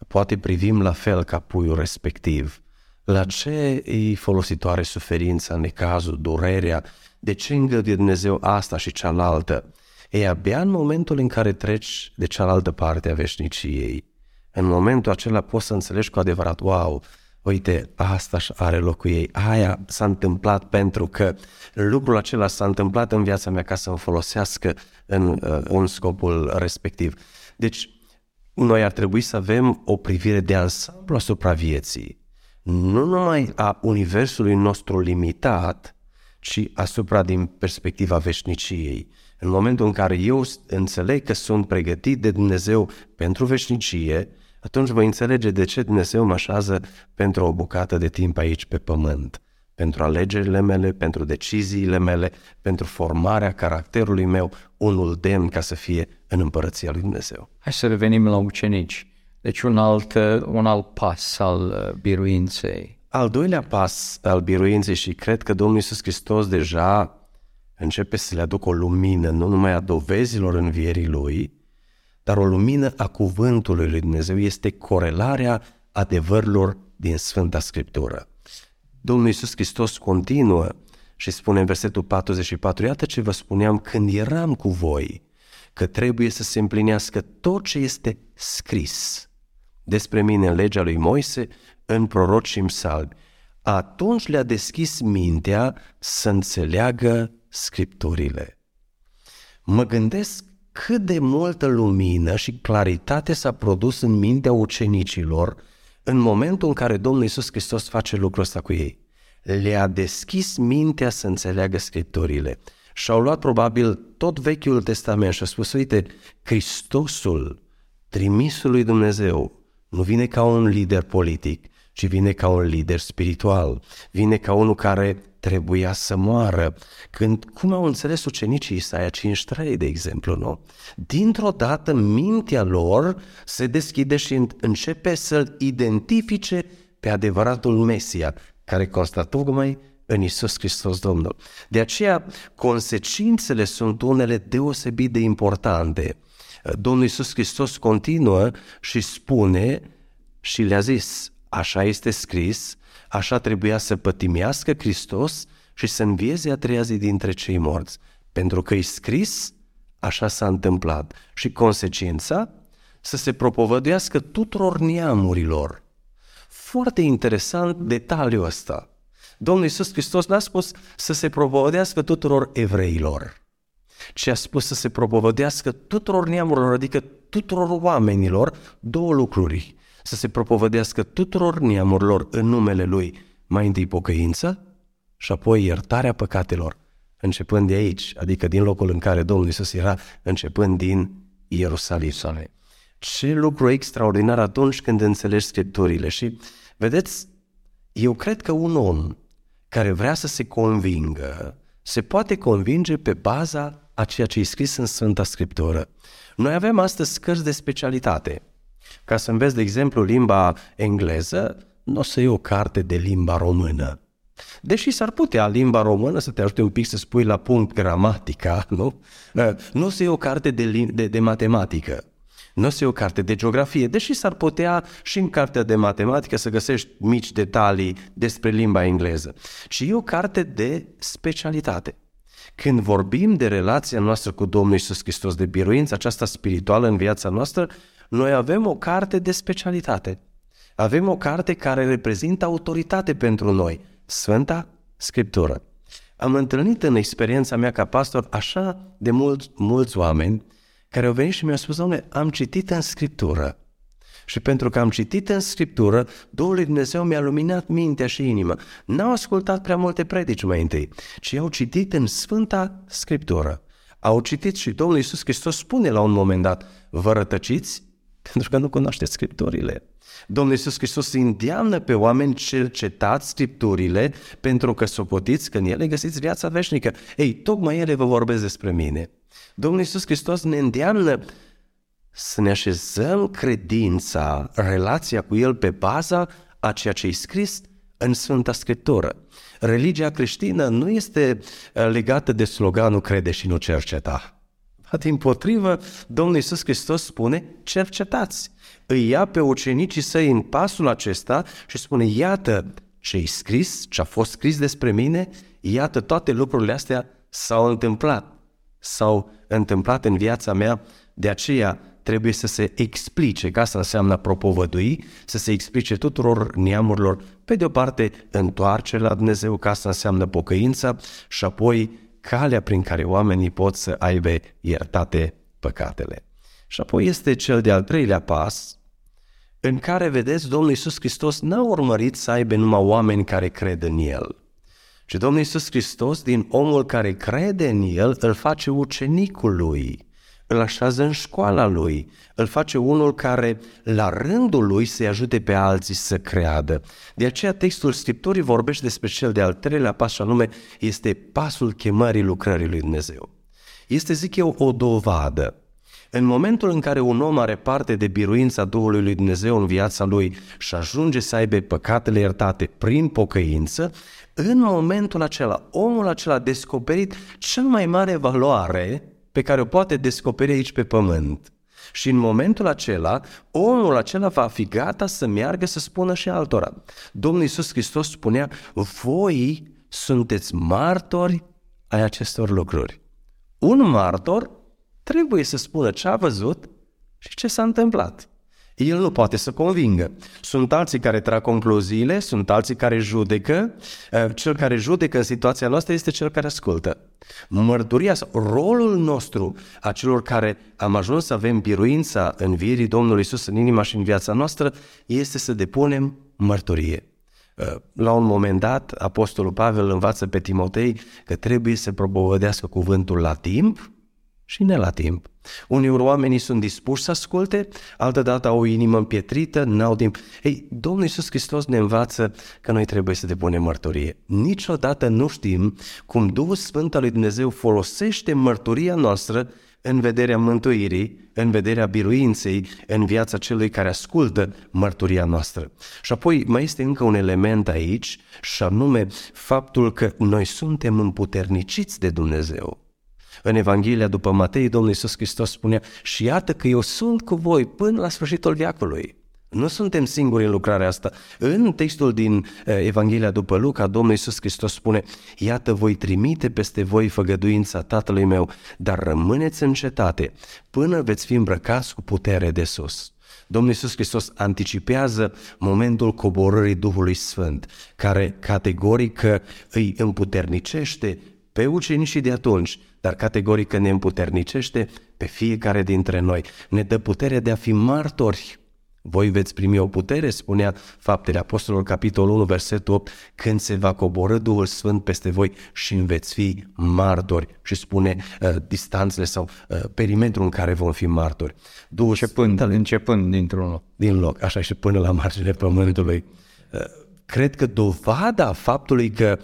poate privim la fel ca puiul respectiv. La ce e folositoare suferința, necazul, durerea? De ce îngăduie Dumnezeu asta și cealaltă? E abia în momentul în care treci de cealaltă parte a veșniciei. În momentul acela poți să înțelegi cu adevărat, wow, uite, asta are locul ei, aia s-a întâmplat pentru că lucrul acela s-a întâmplat în viața mea ca să-mi folosească în scopul respectiv. Deci, noi ar trebui să avem o privire de ansamblu asupra vieții, nu numai a universului nostru limitat, ci asupra din perspectiva veșniciei. În momentul în care eu înțeleg că sunt pregătit de Dumnezeu pentru veșnicie, atunci voi înțelege de ce Dumnezeu mă așează pentru o bucată de timp aici pe pământ, pentru alegerile mele, pentru deciziile mele, pentru formarea caracterului meu, unul demn ca să fie în împărăția lui Dumnezeu. Hai să revenim la ucenici. Deci un alt pas al biruinței. Al doilea pas al biruinței, și cred că Domnul Iisus Hristos deja începe să le aducă o lumină, nu numai a dovezilor învierii Lui, dar o lumină a cuvântului lui Dumnezeu, este corelarea adevărilor din Sfânta Scriptură. Domnul Iisus Hristos continuă și spune în versetul 44, iată ce vă spuneam când eram cu voi, că trebuie să se împlinească tot ce este scris despre mine în legea lui Moise, în proroci și în psalmi. Atunci le-a deschis mintea să înțeleagă Scripturile. Mă gândesc cât de multă lumină și claritate s-a produs în mintea ucenicilor în momentul în care Domnul Iisus Hristos face lucrul ăsta cu ei. Le-a deschis mintea să înțeleagă Scripturile. Și-au luat probabil tot Vechiul Testament și-au spus, uite, Hristosul, trimisul lui Dumnezeu, nu vine ca un lider politic, ci vine ca un lider spiritual, vine ca unul care trebuia să moară. Cum au înțeles ucenicii Isaia 53, de exemplu, nu? Dintr-o dată mintea lor se deschide și începe să-l identifice pe adevăratul Mesia, care constă tocmai în Iisus Hristos Domnul. De aceea, consecințele sunt unele deosebit de importante. Domnul Iisus Hristos continuă și spune și le-a zis, așa este scris, așa trebuia să pătimească Hristos și să învieze a treia zi dintre cei morți. Pentru că e scris, așa s-a întâmplat. Și consecința, să se propovăduiască tuturor neamurilor. Foarte interesant detaliul ăsta. Domnul Iisus Hristos n-a spus să se propovădească tuturor evreilor, ci a spus să se propovădească tuturor neamurilor, adică tuturor oamenilor, două lucruri. Să se propovădească tuturor neamurilor în numele Lui, mai întâi pocăință și apoi iertarea păcatelor, începând de aici, adică din locul în care Domnul Iisus era, începând din Ierusalim. Ce lucru extraordinar atunci când înțelegi Scripturile. Și vedeți, eu cred că un om care vrea să se convingă, se poate convinge pe baza a ceea ce e scris în Sfânta Scriptură. Noi avem astăzi cărți de specialitate. Ca să înveți, de exemplu, limba engleză, nu o să iei o carte de limba română. Deși s-ar putea limba română să te ajute un pic să spui la punct gramatica, nu? Nu o să iei o carte de matematică. Nu o să iei o carte de geografie, deși s-ar putea și în cartea de matematică să găsești mici detalii despre limba engleză. Ci e o carte de specialitate. Când vorbim de relația noastră cu Domnul Iisus Hristos, de biruința aceasta spirituală în viața noastră, noi avem o carte de specialitate. Avem o carte care reprezintă autoritate pentru noi, Sfânta Scriptură. Am întâlnit în experiența mea ca pastor așa de mulți oameni care au venit și mi-au spus, Doamne, am citit în Scriptură. Și pentru că am citit în Scriptură, Duhul lui Dumnezeu mi-a luminat mintea și inima. N-au ascultat prea multe predici mai întâi, ci au citit în Sfânta Scriptură. Au citit și Domnul Iisus Hristos spune la un moment dat, vă rătăciți pentru că nu cunoașteți Scripturile. Domnul Iisus Hristos îndeamnă pe oameni, cercetați Scripturile pentru că socotiți că în ele găsiți viața veșnică. Ei, tocmai ele vă vorbesc despre mine. Domnul Iisus Hristos ne îndeamnă să ne așezăm credința, relația cu El pe baza a ceea ce e scris, în Sfânta Scriptură. Religia creștină nu este legată de sloganul crede și nu cerceta. Dimpotrivă, Domnul Iisus Hristos spune, cercetați. Îi ia pe ucenicii săi în pasul acesta și spune, iată ce-i scris, ce-a fost scris despre mine, iată toate lucrurile astea s-au întâmplat în viața mea, de aceea trebuie să se explice, că asta înseamnă propovădui, să se explice tuturor neamurilor, pe de o parte întoarce la Dumnezeu, că asta înseamnă pocăința, și apoi calea prin care oamenii pot să aibă iertate păcatele. Și apoi este cel de-al treilea pas, în care, vedeți, Domnul Iisus Hristos n-a urmărit să aibă numai oameni care cred în El, ci Domnul Iisus Hristos, din omul care crede în El, îl face ucenicul Lui, îl așează în școala Lui, îl face unul care, la rândul Lui, să-i ajute pe alții să creadă. De aceea textul Scripturii vorbește despre cel de-al treilea pas, și anume este pasul chemării lucrării Lui Dumnezeu. Este, zic eu, o dovadă. În momentul în care un om are parte de biruința Duhului Lui Dumnezeu în viața lui și ajunge să aibă păcatele iertate prin pocăință, în momentul acela, omul acela a descoperit cea mai mare valoare pe care o poate descoperi aici pe pământ. Și în momentul acela, omul acela va fi gata să meargă să spună și altora. Domnul Iisus Hristos spunea, voi sunteți martori ai acestor lucruri. Un martor trebuie să spună ce a văzut și ce s-a întâmplat. El nu poate să convingă. Sunt alții care trag concluziile, sunt alții care judecă. Cel care judecă în situația noastră este cel care ascultă. Mărturia, rolul nostru a celor care am ajuns să avem biruința învierii Domnului Iisus în inima și în viața noastră este să depunem mărturie. La un moment dat, apostolul Pavel învață pe Timotei că trebuie să propovădească cuvântul la timp și ne la timp. Uneori oamenii sunt dispuși să asculte, altădată au o inimă împietrită, n-au timp. Ei, Domnul Iisus Hristos ne învață că noi trebuie să depunem mărturie. Niciodată nu știm cum Duhul Sfânt al lui Dumnezeu folosește mărturia noastră în vederea mântuirii, în vederea biruinței, în viața celui care ascultă mărturia noastră. Și apoi mai este încă un element aici, și anume faptul că noi suntem împuterniciți de Dumnezeu. În Evanghelia după Matei, Domnul Iisus Hristos spunea, și iată că eu sunt cu voi până la sfârșitul veacului. Nu suntem singuri în lucrarea asta. În textul din Evanghelia după Luca, Domnul Iisus Hristos spune, iată voi trimite peste voi făgăduința Tatălui meu, dar rămâneți în cetate până veți fi îmbrăcați cu putere de sus. Domnul Iisus Hristos anticipează momentul coborârii Duhului Sfânt, care categoric îi împuternicește pe ucenicii de atunci, dar categoric ne împuternicește pe fiecare dintre noi. Ne dă putere de a fi martori. Voi veți primi o putere, spunea Faptele Apostolilor, capitolul 1, versetul 8, când se va coborî Duhul Sfânt peste voi și veți fi martori. Și spune distanțele sau perimetrul în care vom fi martori. Duhul începând dintr-un loc. Din loc, așa și până la marginea pământului. Cred că dovada faptului că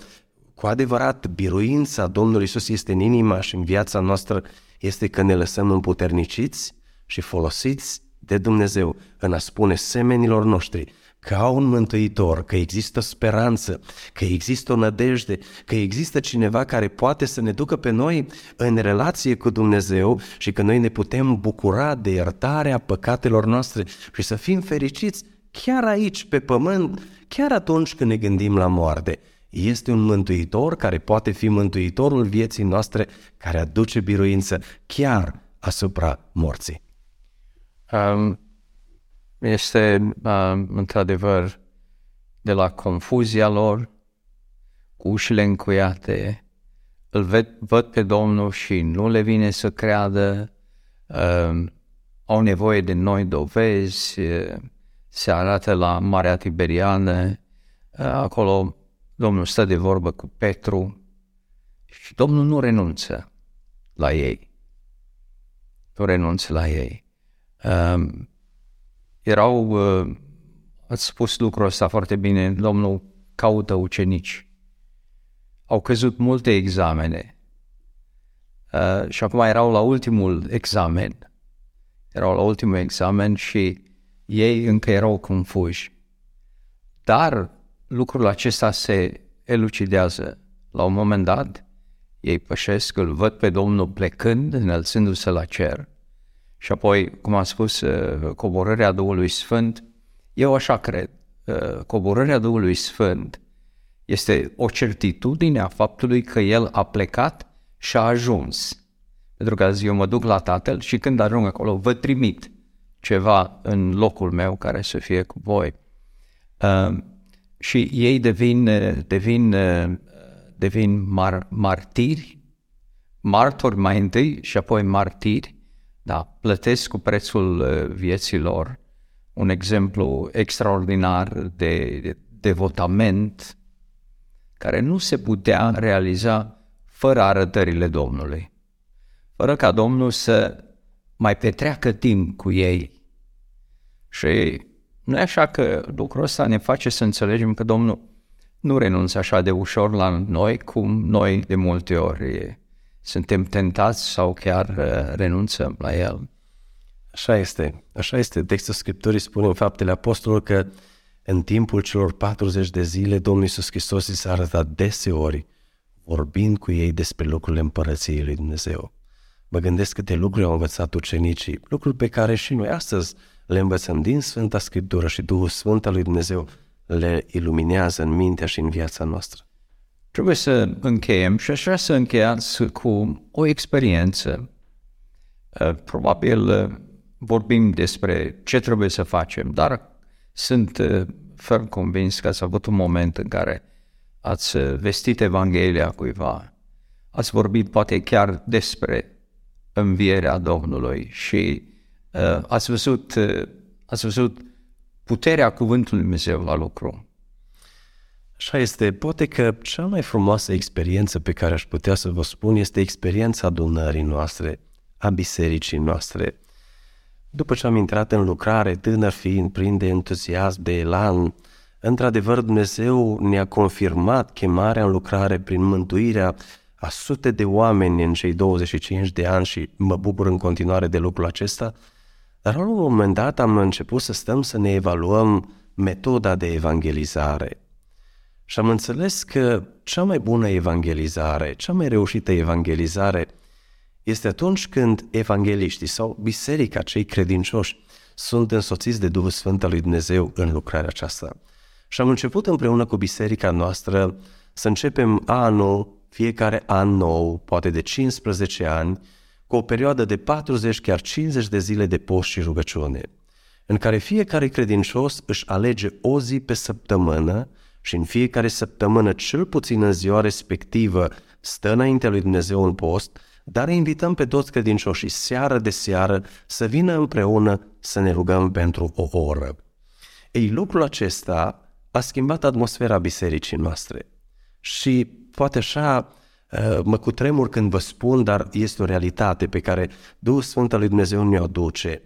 cu adevărat, biruința Domnului Iisus este în inima și în viața noastră este că ne lăsăm împuterniciți și folosiți de Dumnezeu în a spune semenilor noștri că au un mântuitor, că există speranță, că există o nădejde, că există cineva care poate să ne ducă pe noi în relație cu Dumnezeu și că noi ne putem bucura de iertarea păcatelor noastre și să fim fericiți chiar aici, pe pământ, chiar atunci când ne gândim la moarte. Este un mântuitor care poate fi mântuitorul vieții noastre, care aduce biruință chiar asupra morții. Este într-adevăr de la confuzia lor, cu ușile încuiate, văd pe Domnul și nu le vine să creadă, au nevoie de noi dovezi, se arată la Marea Tiberiană, acolo Domnul stă de vorbă cu Petru și Domnul nu renunță la ei. Ați spus lucrul ăsta foarte bine, Domnul caută ucenici. Au căzut multe examene și acum erau la ultimul examen. Și ei încă erau confuși. Dar lucrul acesta se elucidează la un moment dat. Ei pășesc, îl văd pe Domnul plecând, înălțându-se la cer. Și apoi, cum am spus, coborârea Duhului Sfânt, eu așa cred, coborârea Duhului Sfânt este o certitudine a faptului că El a plecat și a ajuns. Pentru că azi eu mă duc la Tatăl și când ajung acolo vă trimit ceva în locul meu care să fie cu voi. Și ei devin martiri, martori mai întâi și apoi martiri, da, plătesc cu prețul vieților. Un exemplu extraordinar de devotament care nu se putea realiza fără arătările Domnului, fără ca Domnul să mai petreacă timp cu ei. Și nu e așa că lucrul ăsta ne face să înțelegem că Domnul nu renunță așa de ușor la noi, cum noi de multe ori suntem tentați sau chiar renunțăm la El. Așa este. Așa este. Textul Scripturii spune în Faptele Apostolilor că în timpul celor 40 de zile Domnul Iisus Hristos i s-a arătat deseori vorbind cu ei despre lucrurile Împărăției lui Dumnezeu. Mă gândesc câte lucruri au învățat ucenicii, lucruri pe care și noi astăzi le învățăm din Sfânta Scriptură și Duhul Sfânt al lui Dumnezeu le iluminează în mintea și în viața noastră. Trebuie să încheiem și aș vrea să încheiați cu o experiență. Probabil vorbim despre ce trebuie să facem, dar sunt ferm convins că ați avut un moment în care ați vestit Evanghelia cuiva, ați vorbit poate chiar despre învierea Domnului și ați văzut puterea Cuvântului Dumnezeu la lucru. Așa este. Poate că cea mai frumoasă experiență pe care aș putea să vă spun este experiența adunării noastre, a bisericii noastre. După ce am intrat în lucrare, tânăr fiind, plin de entuziasm, de elan, într-adevăr Dumnezeu ne-a confirmat chemarea în lucrare prin mântuirea a sute de oameni în cei 25 de ani și mă bucur în continuare de lucrul acesta. Dar la un moment dat am început să stăm să ne evaluăm metoda de evangelizare. Și am înțeles că cea mai bună evangelizare, cea mai reușită evangelizare este atunci când evangeliștii sau biserica, cei credincioși, sunt însoțiți de Duhul Sfânt al lui Dumnezeu în lucrarea aceasta. Și am început împreună cu biserica noastră să începem anul, fiecare an nou, poate de 15 ani, cu o perioadă de 40, chiar 50 de zile de post și rugăciune, în care fiecare credincios își alege o zi pe săptămână și în fiecare săptămână, cel puțin în ziua respectivă, stă înaintea lui Dumnezeu în post, dar îi invităm pe toți credincioșii seară de seară să vină împreună să ne rugăm pentru o oră. Ei, lucrul acesta a schimbat atmosfera bisericii noastre și poate așa mă cutremur când vă spun, dar este o realitate pe care Duhul Sfânt al lui Dumnezeu ne-o aduce.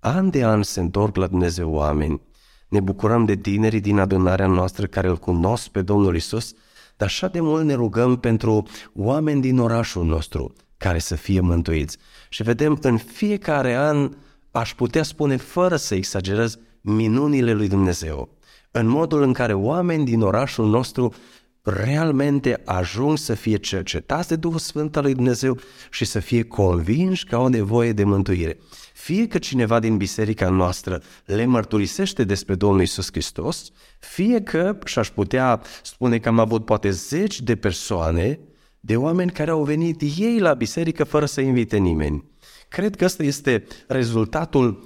An de an se întorc la Dumnezeu oameni. Ne bucurăm de tinerii din adunarea noastră care îl cunosc pe Domnul Iisus, dar așa de mult ne rugăm pentru oameni din orașul nostru care să fie mântuiți. Și vedem în fiecare an, aș putea spune fără să exagerez, minunile lui Dumnezeu. În modul în care oameni din orașul nostru realmente ajung să fie cercetați de Duhul Sfânt al lui Dumnezeu și să fie convinși că au nevoie de mântuire. Fie că cineva din biserica noastră le mărturisește despre Domnul Iisus Hristos, fie că, și aș putea spune că am avut poate 10 de persoane, de oameni care au venit ei la biserică fără să invite nimeni. Cred că ăsta este rezultatul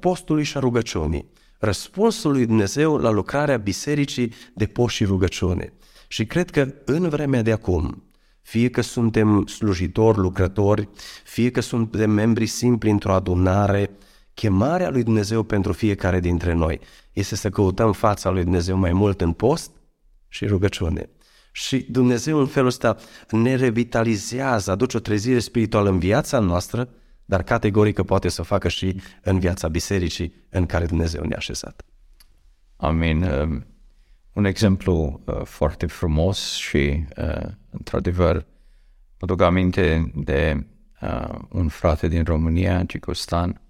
postului și a rugăciunii, răspunsul lui Dumnezeu la lucrarea bisericii de post și rugăciune. Și cred că în vremea de acum, fie că suntem slujitori, lucrători, fie că suntem membri simpli într-o adunare, chemarea lui Dumnezeu pentru fiecare dintre noi este să căutăm fața lui Dumnezeu mai mult în post și rugăciune. Și Dumnezeu în felul ăsta ne revitalizează, aduce o trezire spirituală în viața noastră, dar categorică poate să o facă și în viața bisericii în care Dumnezeu ne-a așezat. Amin. Un exemplu foarte frumos și, într-adevăr, mă duc aminte de un frate din România, Cicustan,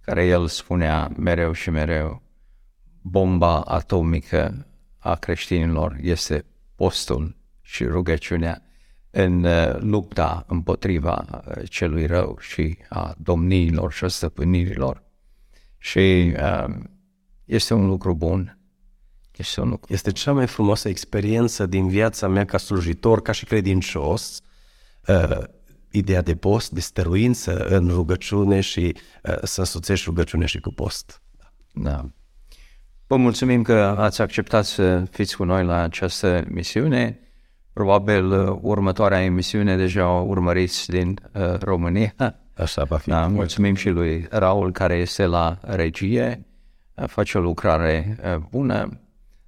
care el spunea mereu și mereu, bomba atomică a creștinilor este postul și rugăciunea în lupta împotriva celui rău și a domniilor și a stăpânirilor. Și este un lucru bun. Este cea mai frumoasă experiență din viața mea ca slujitor, ca și credincios, ideea de post, de stăruință în rugăciune și să însuțești rugăciune și cu post. Da. Vă mulțumim că ați acceptat să fiți cu noi la această misiune. Probabil următoarea emisiune deja o urmăriți din România. Așa va fi. Da, mulțumim și lui Raul care este la regie, face o lucrare bună.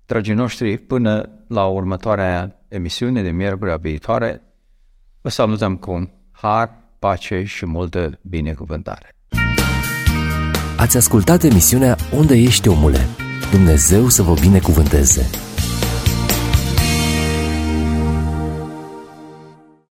Dragii noștri, până la următoarea emisiune de miercurea viitoare, vă salutăm cu har, pace și multă binecuvântare. Ați ascultat emisiunea Unde ești, omule? Dumnezeu să vă binecuvânteze!